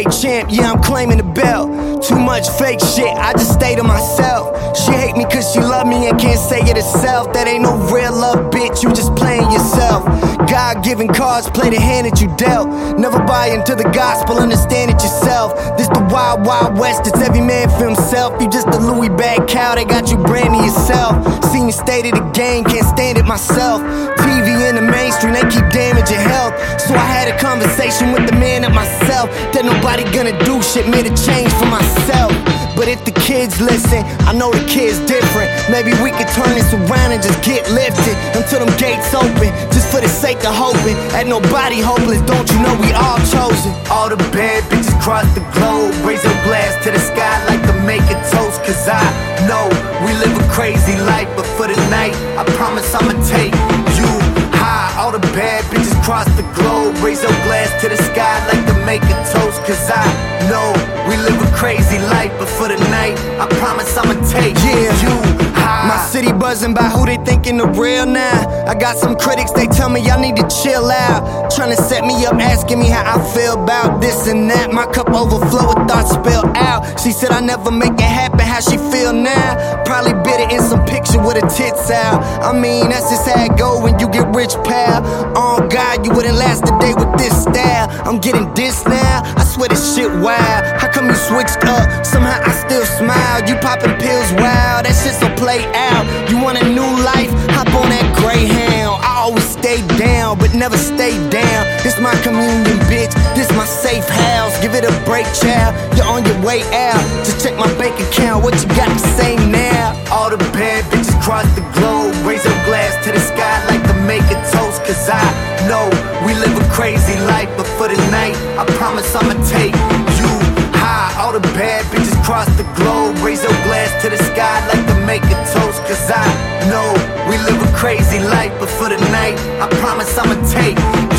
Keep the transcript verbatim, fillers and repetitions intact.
state champ, yeah, I'm claiming the belt. Too much fake shit, I just stay to myself. She hate me cause she love me and can't say it herself. That ain't no real love, bitch, you just playing yourself. God-given cards, play the hand that you dealt. Never buy into the gospel, understand it yourself. This the wild, wild west, it's every man for himself. You just a Louis bag cow, they got you brand new yourself. Seen the state of the game, can't stand it myself. T V in the mainstream, they keep damaging health. So I had a conversation with the man and myself, that nobody gonna do shit, made a change for myself. But if the kids listen, I know the kids different. Maybe we could turn this around and just get lifted. Until them gates open, just for the sake of hoping. Ain't nobody hopeless, don't you know we all chosen. All the bad bitches cross the globe, raise your glass to the sky like the make a toast. Cause I know we live a crazy life, but for the night, I promise I'ma take you high. All the bad bitches cross the globe, raise your glass to the sky like the make a toast. Cause I know we live a crazy life, but for the night, I promise I'ma take yeah. you high. My city buzzing by who they thinking the real now. I got some critics, they tell me y'all need to chill out. Trying to set me up, asking me how I feel about this and that. My cup overflow with thoughts spilled out. She said I never make it happen, how she feel now. Probably bitter in some picture with her tits out. I mean, that's just how it go when you get rich, pal. On God, you wouldn't last a day with this style. I'm getting dissed now, I swear this shit wild. How come you switched up? Somehow I still smile. You popping pills, wow, that shit so play out. You want a new life? Hop on that Greyhound. I always stay down, but never stay down. This my communion, bitch, this my safe house. Give it a break, child, you're on your way out. Just check my bank account, what you got to say now? All the bad bitches cross the globe, raise your glass to the sky like the make a toast. Cause I know we live a crazy life, but for the night, I promise I'ma take you high. All the bad bitches cross the globe, raise your glass to the sky like the make a toast. Cause I know we live a crazy life, but for the night, I promise I'ma take